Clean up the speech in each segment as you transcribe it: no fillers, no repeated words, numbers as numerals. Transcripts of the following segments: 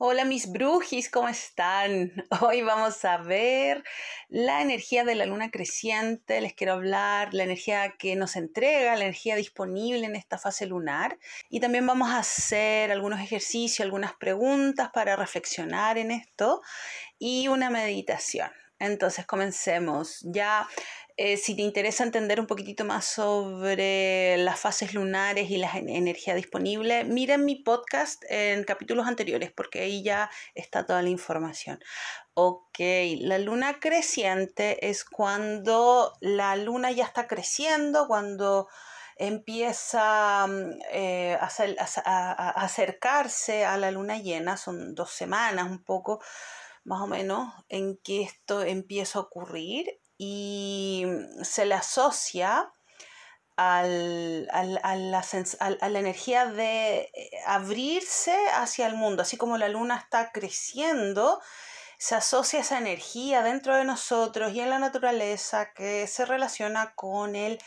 Hola mis brujis, ¿cómo están? Hoy vamos a ver la energía de la luna creciente. Les quiero hablar la energía que nos entrega, la energía disponible en esta fase lunar. Y también vamos a hacer algunos ejercicios, algunas preguntas para reflexionar en esto y una meditación. Entonces comencemos. Si te interesa entender un poquitito más sobre las fases lunares y la energía disponible, mira mi podcast en capítulos anteriores porque ahí ya está toda la información. Ok, la luna creciente es cuando la luna ya está creciendo, cuando empieza a acercarse a la luna llena. Son 2 semanas un poco más o menos en que esto empieza a ocurrir. Y se le asocia a la energía de abrirse hacia el mundo. Así como la luna está creciendo, se asocia esa energía dentro de nosotros y en la naturaleza que se relaciona con el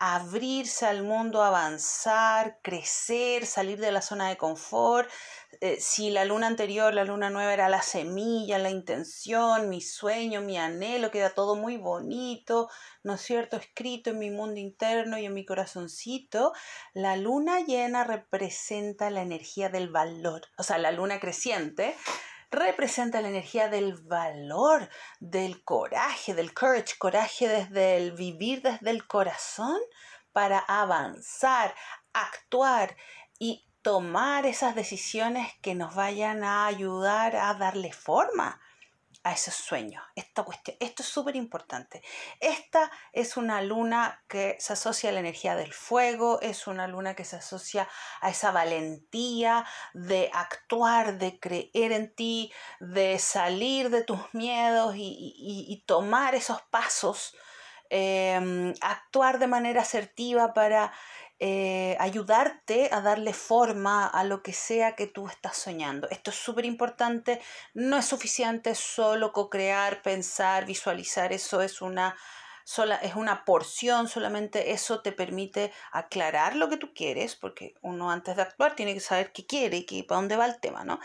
abrirse al mundo, avanzar, crecer, salir de la zona de confort. Si la luna anterior, la luna nueva, era la semilla, la intención, mi sueño, mi anhelo, queda todo muy bonito, ¿no es cierto?, escrito en mi mundo interno y en mi corazoncito. La luna llena representa la energía del valor, o sea, la luna creciente representa la energía del valor, del coraje, del courage, coraje desde el vivir, desde el corazón, para avanzar, actuar y tomar esas decisiones que nos vayan a ayudar a darle forma a esos sueños. Esta cuestión, esto es súper importante. Esta es una luna que se asocia a la energía del fuego, es una luna que se asocia a esa valentía de actuar, de creer en ti, de salir de tus miedos y tomar esos pasos, actuar de manera asertiva para ayudarte a darle forma a lo que sea que tú estás soñando. Esto es súper importante. No es suficiente solo co-crear, pensar, visualizar. Eso es una porción. Solamente eso te permite aclarar lo que tú quieres, porque uno antes de actuar tiene que saber qué quiere y para dónde va el tema, ¿no?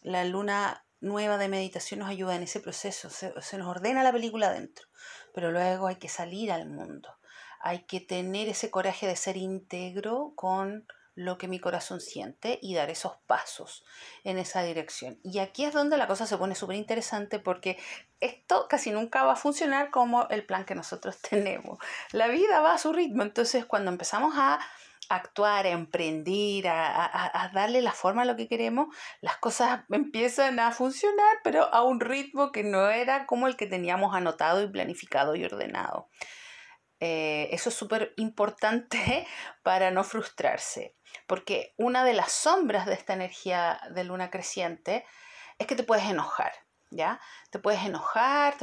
La luna nueva de meditación nos ayuda en ese proceso. Se nos ordena la película adentro, pero luego hay que salir al mundo. Hay que tener ese coraje de ser íntegro con lo que mi corazón siente y dar esos pasos en esa dirección. Y aquí es donde la cosa se pone súper interesante, porque esto casi nunca va a funcionar como el plan que nosotros tenemos. La vida va a su ritmo. Entonces, cuando empezamos a actuar, a emprender, a darle la forma a lo que queremos, las cosas empiezan a funcionar, pero a un ritmo que no era como el que teníamos anotado y planificado y ordenado. Eso es súper importante para no frustrarse, porque una de las sombras de esta energía de luna creciente es que te puedes enojar, ¿ya? Te puedes enojar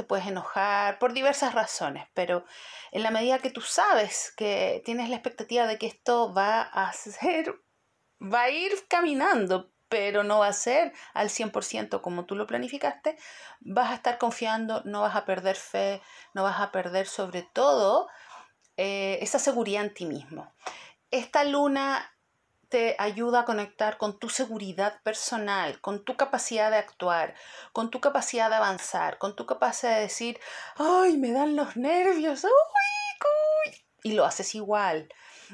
por diversas razones, pero en la medida que tú sabes que tienes la expectativa de que esto va a ir caminando, pero no va a ser al 100% como tú lo planificaste, vas a estar confiando, no vas a perder fe, no vas a perder sobre todo esa seguridad en ti mismo. Esta luna te ayuda a conectar con tu seguridad personal, con tu capacidad de actuar, con tu capacidad de avanzar, con tu capacidad de decir, ¡ay, me dan los nervios! ¡Uy! Y lo haces igual.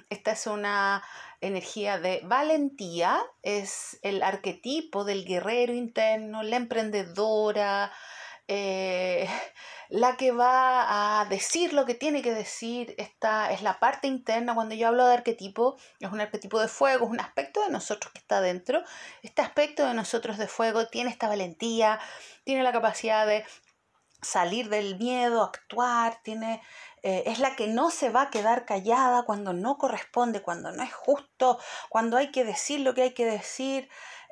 Esta es una energía de valentía, es el arquetipo del guerrero interno, la emprendedora, la que va a decir lo que tiene que decir. Esta es la parte interna. Cuando yo hablo de arquetipo, es un arquetipo de fuego, es un aspecto de nosotros que está dentro. Este aspecto de nosotros de fuego tiene esta valentía, tiene la capacidad de salir del miedo, actuar, es la que no se va a quedar callada cuando no corresponde, cuando no es justo, cuando hay que decir lo que hay que decir.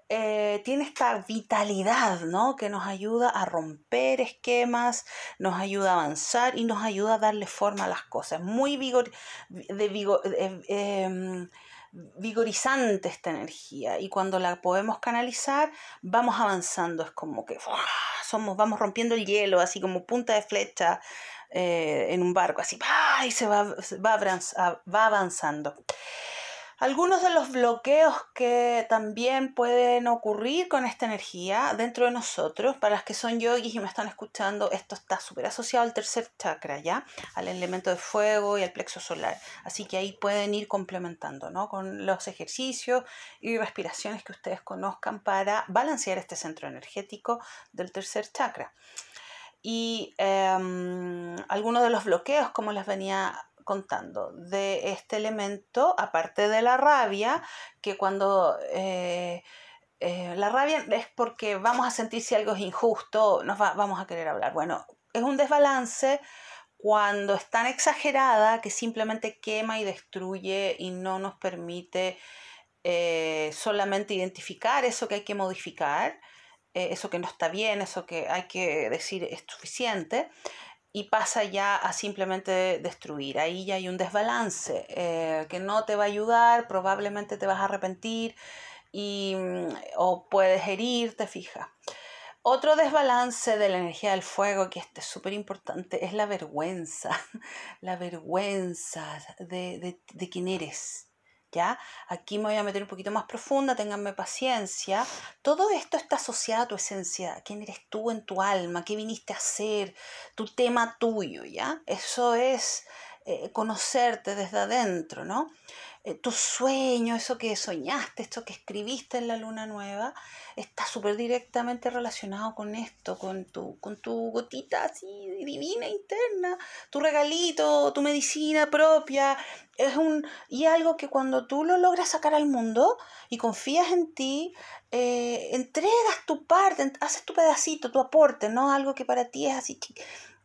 Tiene esta vitalidad, ¿no?, que nos ayuda a romper esquemas, nos ayuda a avanzar y nos ayuda a darle forma a las cosas. Muy vigorizante esta energía, y cuando la podemos canalizar vamos avanzando. Es como que vamos rompiendo el hielo, así como punta de flecha en un barco, así, y se va avanzando. Algunos de los bloqueos que también pueden ocurrir con esta energía dentro de nosotros, para las que son yogis y me están escuchando, esto está súper asociado al tercer chakra, ¿ya? Al elemento de fuego y al plexo solar. Así que ahí pueden ir complementando, ¿no? Con los ejercicios y respiraciones que ustedes conozcan para balancear este centro energético del tercer chakra. Y algunos de los bloqueos, como les venía contando, de este elemento, aparte de la rabia, que cuando la rabia es porque vamos a sentir si algo es injusto, vamos a querer hablar. Bueno, es un desbalance cuando es tan exagerada que simplemente quema y destruye y no nos permite solamente identificar eso que hay que modificar, eso que no está bien, eso que hay que decir es suficiente, y pasa ya a simplemente destruir. Ahí ya hay un desbalance que no te va a ayudar, probablemente te vas a arrepentir o puedes herir, te fijas. Otro desbalance de la energía del fuego, que este es súper importante, es la vergüenza. La vergüenza de quién eres, ¿ya? Aquí me voy a meter un poquito más profunda, ténganme paciencia. Todo esto está asociado a tu esencia, quién eres tú en tu alma, qué viniste a hacer, tu tema tuyo, ¿ya? Eso es conocerte desde adentro, ¿no? Tu sueño, eso que soñaste, esto que escribiste en la luna nueva, está súper directamente relacionado con esto, con tu gotita así divina interna, tu regalito, tu medicina propia. Y algo que cuando tú lo logras sacar al mundo y confías en ti, entregas tu parte, haces tu pedacito, tu aporte, ¿no? Algo que para ti es así,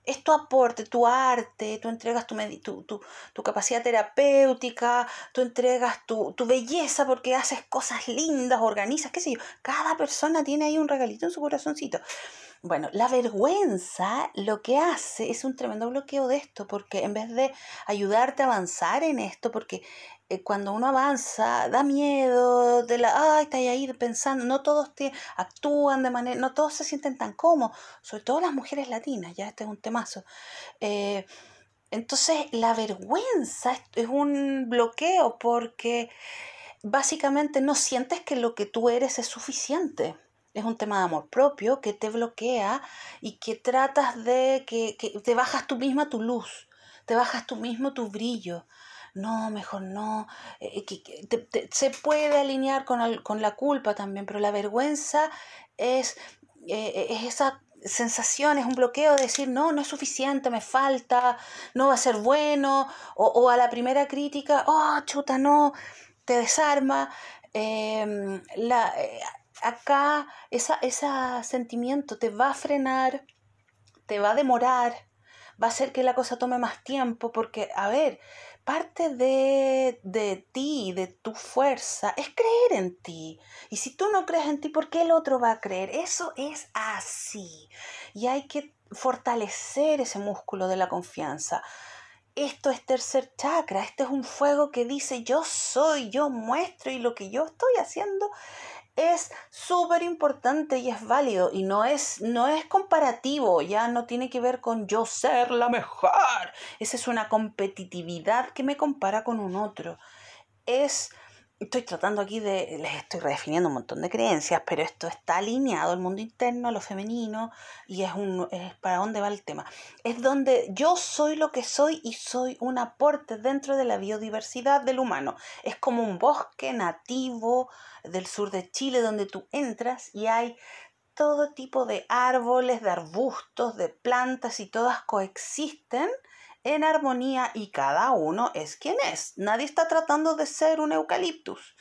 es tu aporte, tu arte, tú entregas tu capacidad terapéutica, tú entregas tu belleza porque haces cosas lindas, organizas, qué sé yo. Cada persona tiene ahí un regalito en su corazoncito. Bueno, la vergüenza lo que hace es un tremendo bloqueo de esto, porque en vez de ayudarte a avanzar en esto, porque cuando uno avanza da miedo, está ahí pensando, no todos actúan de manera, no todos se sienten tan cómodos, sobre todo las mujeres latinas, ya este es un temazo. Entonces la vergüenza es un bloqueo porque básicamente no sientes que lo que tú eres es suficiente. Es un tema de amor propio que te bloquea y que tratas de que te bajas tú misma tu luz, te bajas tú mismo tu brillo. No, mejor no. Se puede alinear con la culpa también, pero la vergüenza es esa sensación, es un bloqueo de decir no es suficiente, me falta, no va a ser bueno, o a la primera crítica, chuta, no, te desarma. Acá ese sentimiento te va a frenar, te va a demorar, va a hacer que la cosa tome más tiempo porque, a ver, parte de ti, de tu fuerza, es creer en ti. Y si tú no crees en ti, ¿por qué el otro va a creer? Eso es así. Y hay que fortalecer ese músculo de la confianza. Esto es tercer chakra, este es un fuego que dice yo soy, yo muestro y lo que yo estoy haciendo es súper importante y es válido y no es comparativo, ya no tiene que ver con yo ser la mejor. Esa es una competitividad que me compara con un otro. Estoy tratando aquí les estoy redefiniendo un montón de creencias, pero esto está alineado al mundo interno, a lo femenino, y es para dónde va el tema. Es donde yo soy lo que soy y soy un aporte dentro de la biodiversidad del humano. Es como un bosque nativo del sur de Chile donde tú entras y hay todo tipo de árboles, de arbustos, de plantas y todas coexisten en armonía y cada uno es quien es. Nadie está tratando de ser un eucaliptus.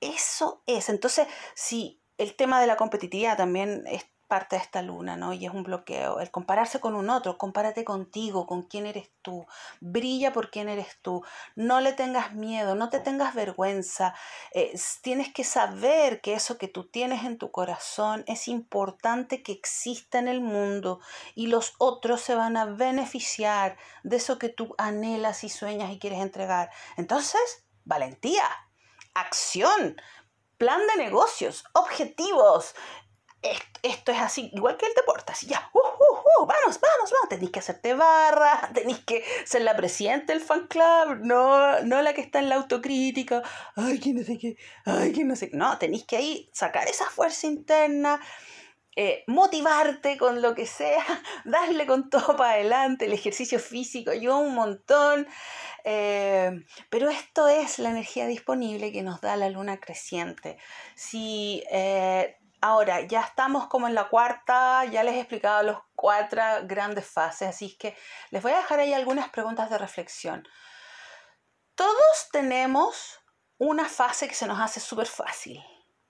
Eso es. Entonces, sí, el tema de la competitividad también es parte de esta luna, ¿no? Y es un bloqueo. El compararse con un otro, compárate contigo, con quién eres tú. Brilla por quién eres tú. No le tengas miedo, no te tengas vergüenza. Tienes que saber que eso que tú tienes en tu corazón es importante que exista en el mundo y los otros se van a beneficiar de eso que tú anhelas y sueñas y quieres entregar. Entonces, valentía, acción, plan de negocios, objetivos, esto es así, igual que el deporte, así ya, vamos, tenés que hacerte barra, tenés que ser la presidenta del fan club, no la que está en la autocrítica, ay, que no sé qué, no, tenés que ahí sacar esa fuerza interna, motivarte con lo que sea, darle con todo para adelante, el ejercicio físico, yo un montón, pero esto es la energía disponible que nos da la luna creciente. Si ahora, ya estamos como en la cuarta, ya les he explicado los 4 grandes fases, así es que les voy a dejar ahí algunas preguntas de reflexión. Todos tenemos una fase que se nos hace súper fácil,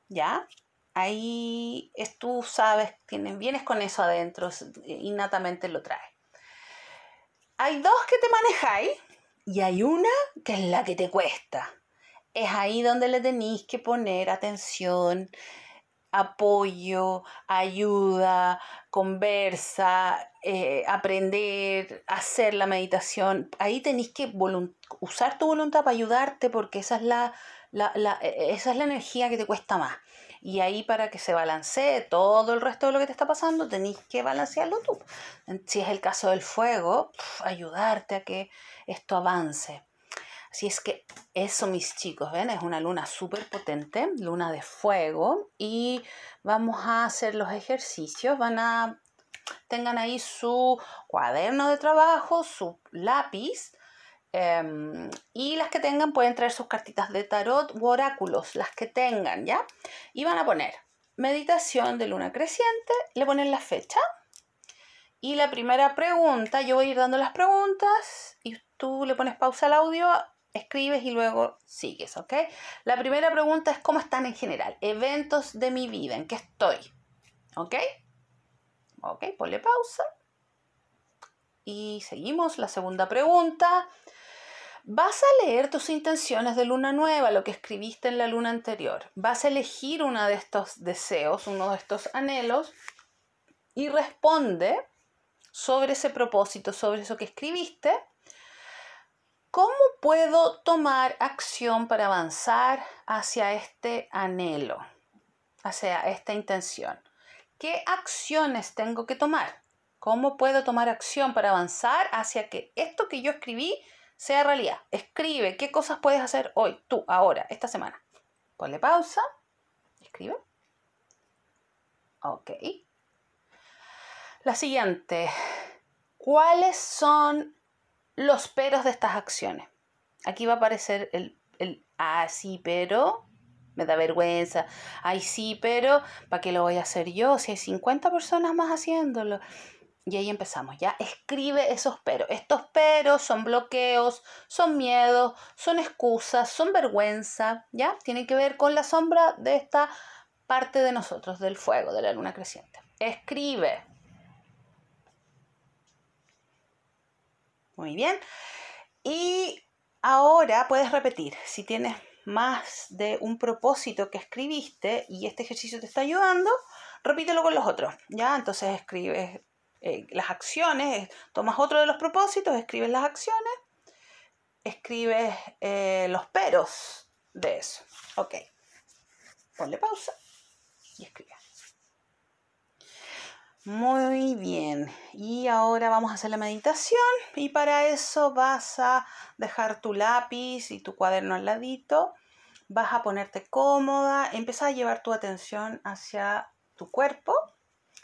¿ya? Ahí tú sabes, vienes con eso adentro, innatamente lo traes. Hay 2 que te manejáis y hay una que es la que te cuesta. Es ahí donde le tenéis que poner atención, apoyo, ayuda, conversa, aprender, hacer la meditación. Ahí tenés que usar tu voluntad para ayudarte, porque esa es la energía que te cuesta más. Y ahí, para que se balancee todo el resto de lo que te está pasando, tenés que balancearlo tú. Si es el caso del fuego, ayudarte a que esto avance. Así es que eso, mis chicos, ven, es una luna súper potente, luna de fuego, y vamos a hacer los ejercicios. Tengan ahí su cuaderno de trabajo, su lápiz, y las que tengan pueden traer sus cartitas de tarot u oráculos, las que tengan, ¿ya? Y van a poner meditación de luna creciente, le ponen la fecha, y la primera pregunta, yo voy a ir dando las preguntas, y tú le pones pausa al audio, escribes y luego sigues, ¿ok? La primera pregunta es: ¿cómo están en general? Eventos de mi vida, ¿en qué estoy? ¿Ok? Ponle pausa. Y seguimos. La segunda pregunta: ¿vas a leer tus intenciones de luna nueva, lo que escribiste en la luna anterior? ¿Vas a elegir uno de estos deseos, uno de estos anhelos, y responde sobre ese propósito, sobre eso que escribiste? ¿Cómo puedo tomar acción para avanzar hacia este anhelo, hacia esta intención? ¿Qué acciones tengo que tomar? ¿Cómo puedo tomar acción para avanzar hacia que esto que yo escribí sea realidad? Escribe qué cosas puedes hacer hoy, tú, ahora, esta semana. Ponle pausa, escribe. Ok. La siguiente: ¿cuáles son los peros de estas acciones? Aquí va a aparecer sí, pero me da vergüenza. Ay, sí, pero ¿para qué lo voy a hacer yo? Si hay 50 personas más haciéndolo. Y ahí empezamos, ya. Escribe esos peros. Estos peros son bloqueos, son miedos, son excusas, son vergüenza, ¿ya? Tiene que ver con la sombra de esta parte de nosotros, del fuego, de la luna creciente. Escribe. Muy bien. Y ahora puedes repetir. Si tienes más de un propósito que escribiste y este ejercicio te está ayudando, repítelo con los otros, ¿ya? Entonces escribes las acciones, tomas otro de los propósitos, escribes las acciones, escribes los peros de eso. Ok. Ponle pausa y escribe. Muy bien, y ahora vamos a hacer la meditación, y para eso vas a dejar tu lápiz y tu cuaderno al ladito, vas a ponerte cómoda, empieza a llevar tu atención hacia tu cuerpo,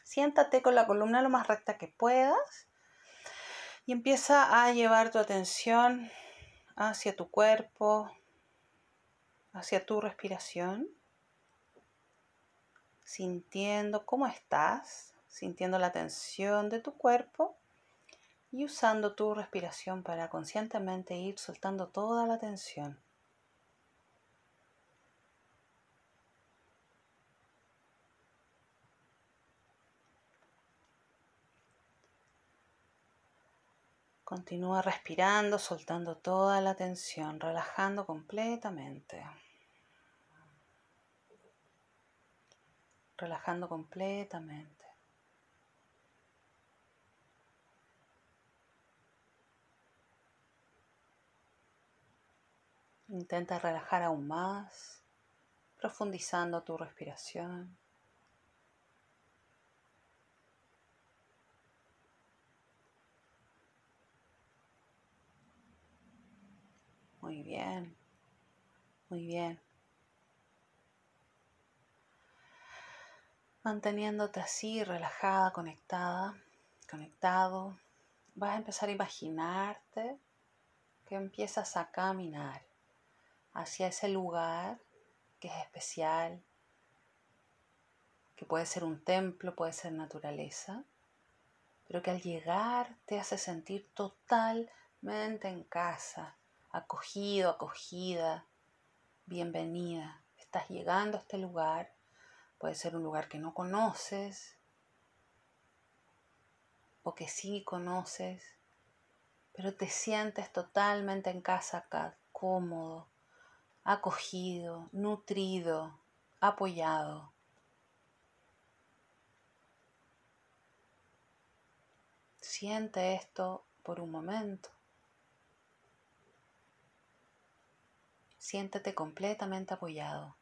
siéntate con la columna lo más recta que puedas, y empieza a llevar tu atención hacia tu cuerpo, hacia tu respiración, sintiendo cómo estás, sintiendo la tensión de tu cuerpo y usando tu respiración para conscientemente ir soltando toda la tensión. Continúa respirando, soltando toda la tensión, relajando completamente. Relajando completamente. Intenta relajar aún más, profundizando tu respiración. Muy bien, muy bien. Manteniéndote así, relajada, conectada, conectado, vas a empezar a imaginarte que empiezas a caminar hacia ese lugar que es especial, que puede ser un templo, puede ser naturaleza, pero que al llegar te hace sentir totalmente en casa, acogido, acogida, bienvenida. Estás llegando a este lugar, puede ser un lugar que no conoces o que sí conoces, pero te sientes totalmente en casa acá, cómodo, acogido, nutrido, apoyado. Siente esto por un momento. Siéntete completamente apoyado.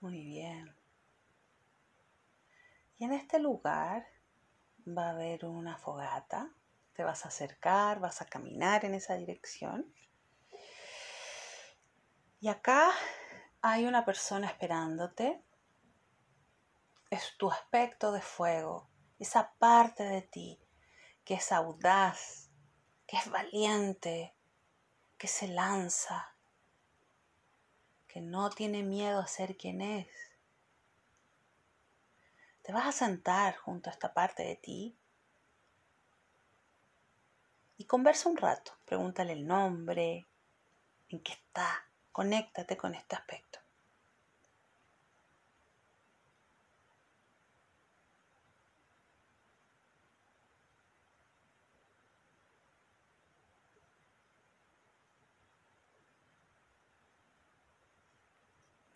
Muy bien. Y en este lugar va a haber una fogata. Te vas a acercar, vas a caminar en esa dirección. Y acá hay una persona esperándote. Es tu aspecto de fuego, esa parte de ti que es audaz, que es valiente, que se lanza, que no tiene miedo a ser quien es. Te vas a sentar junto a esta parte de ti y conversa un rato. Pregúntale el nombre, en qué está. Conéctate con este aspecto.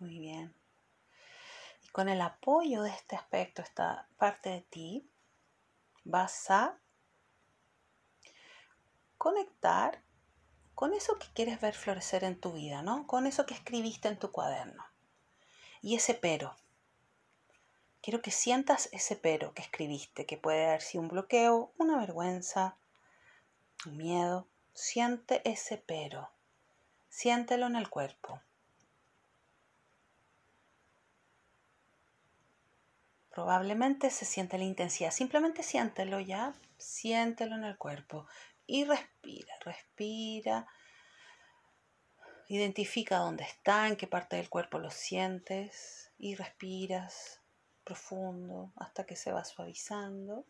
Muy bien. Y con el apoyo de este aspecto, esta parte de ti, vas a conectar con eso que quieres ver florecer en tu vida, ¿no? Con eso que escribiste en tu cuaderno. Y ese pero. Quiero que sientas ese pero que escribiste, que puede haber sido un bloqueo, una vergüenza, un miedo. Siente ese pero. Siéntelo en el cuerpo. Probablemente se siente la intensidad. Simplemente siéntelo ya. Siéntelo en el cuerpo. Y respira, identifica dónde está, en qué parte del cuerpo lo sientes y respiras profundo hasta que se va suavizando.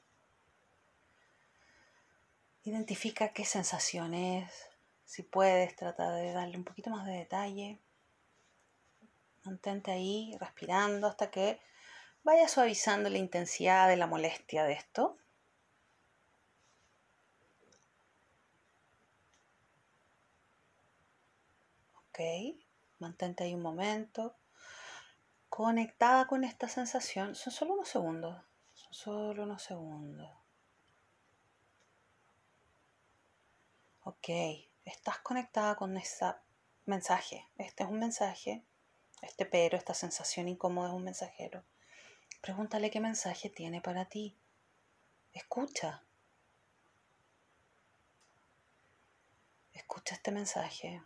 Identifica qué sensación es, si puedes trata de darle un poquito más de detalle. Mantente ahí respirando hasta que vaya suavizando la intensidad de la molestia de esto. Ok, mantente ahí un momento, conectada con esta sensación. Son solo unos segundos. Ok, estás conectada con este mensaje. Este es un mensaje, este pero, esta sensación incómoda es un mensajero. Pregúntale qué mensaje tiene para ti. Escucha este mensaje.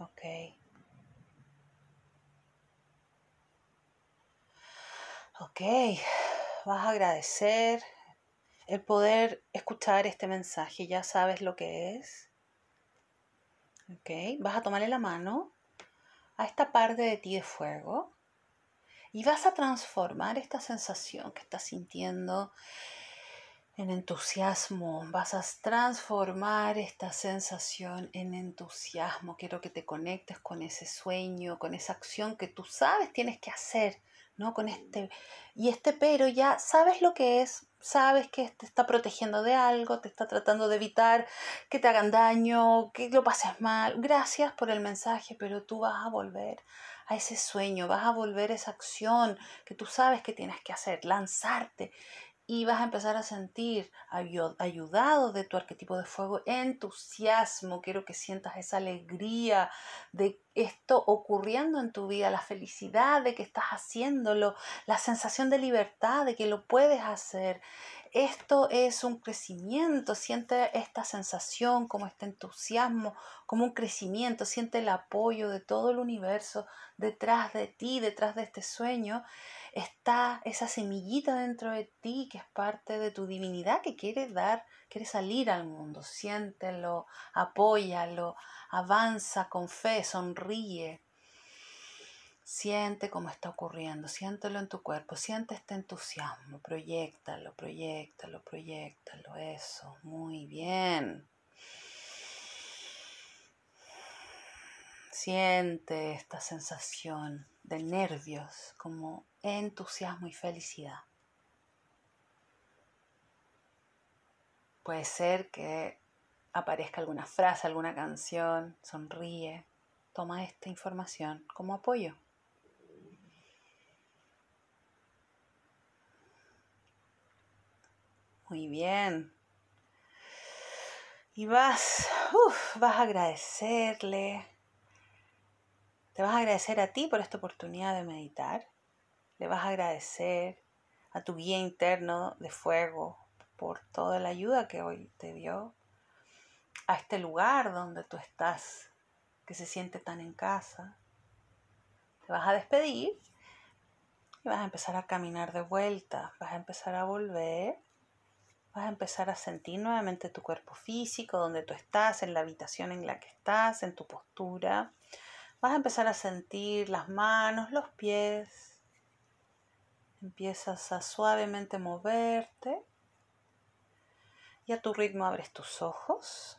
Ok. Ok, vas a agradecer el poder escuchar este mensaje, ya sabes lo que es. Ok, vas a tomarle la mano a esta parte de ti de fuego y vas a transformar esta sensación que estás sintiendo en entusiasmo, vas a transformar esta sensación en entusiasmo. Quiero que te conectes con ese sueño, con esa acción que tú sabes tienes que hacer, ¿no? Con este pero ya sabes lo que es, sabes que te está protegiendo de algo, te está tratando de evitar que te hagan daño, que lo pases mal. Gracias por el mensaje, pero tú vas a volver a ese sueño, vas a volver a esa acción que tú sabes que tienes que hacer, lanzarte, y vas a empezar a sentir, ayudado de tu arquetipo de fuego, entusiasmo. Quiero que sientas esa alegría de esto ocurriendo en tu vida, la felicidad de que estás haciéndolo, la sensación de libertad de que lo puedes hacer. Esto es un crecimiento. Siente esta sensación, como este entusiasmo, como un crecimiento. Siente el apoyo de todo el universo detrás de ti, detrás de este sueño. Está esa semillita dentro de ti que es parte de tu divinidad que quiere salir al mundo. Siéntelo, apóyalo, avanza con fe, sonríe. Siente cómo está ocurriendo, siéntelo en tu cuerpo, siente este entusiasmo, proyéctalo, eso, muy bien. Siente esta sensación de nervios, como entusiasmo y felicidad. Puede ser que aparezca alguna frase, alguna canción, sonríe, toma esta información como apoyo. Muy bien. Y vas a agradecerle. Te vas a agradecer a ti por esta oportunidad de meditar. Le vas a agradecer a tu guía interno de fuego por toda la ayuda que hoy te dio. A este lugar donde tú estás, que se siente tan en casa. Te vas a despedir y vas a empezar a caminar de vuelta. Vas a empezar a volver. Vas a empezar a sentir nuevamente tu cuerpo físico, donde tú estás, en la habitación en la que estás, en tu postura. Vas a empezar a sentir las manos, los pies. Empiezas a suavemente moverte. Y a tu ritmo abres tus ojos.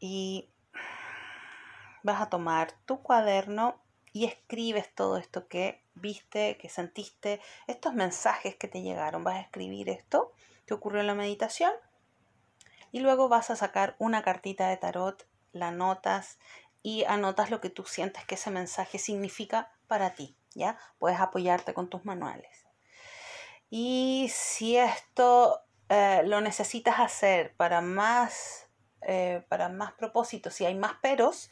Y vas a tomar tu cuaderno y escribes todo esto que viste, que sentiste, estos mensajes que te llegaron. Vas a escribir esto que ocurrió en la meditación y luego vas a sacar una cartita de tarot, la anotas y anotas lo que tú sientes que ese mensaje significa para ti, ¿ya? Puedes apoyarte con tus manuales. Y si esto lo necesitas hacer para más propósitos, si hay más peros,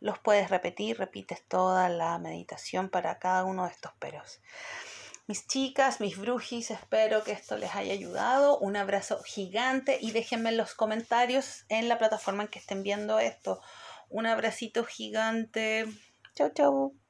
los puedes repetir, repites toda la meditación para cada uno de estos peros. Mis chicas, mis brujis, espero que esto les haya ayudado. Un abrazo gigante y déjenme en los comentarios en la plataforma en que estén viendo esto. Un abracito gigante. Chau, chau.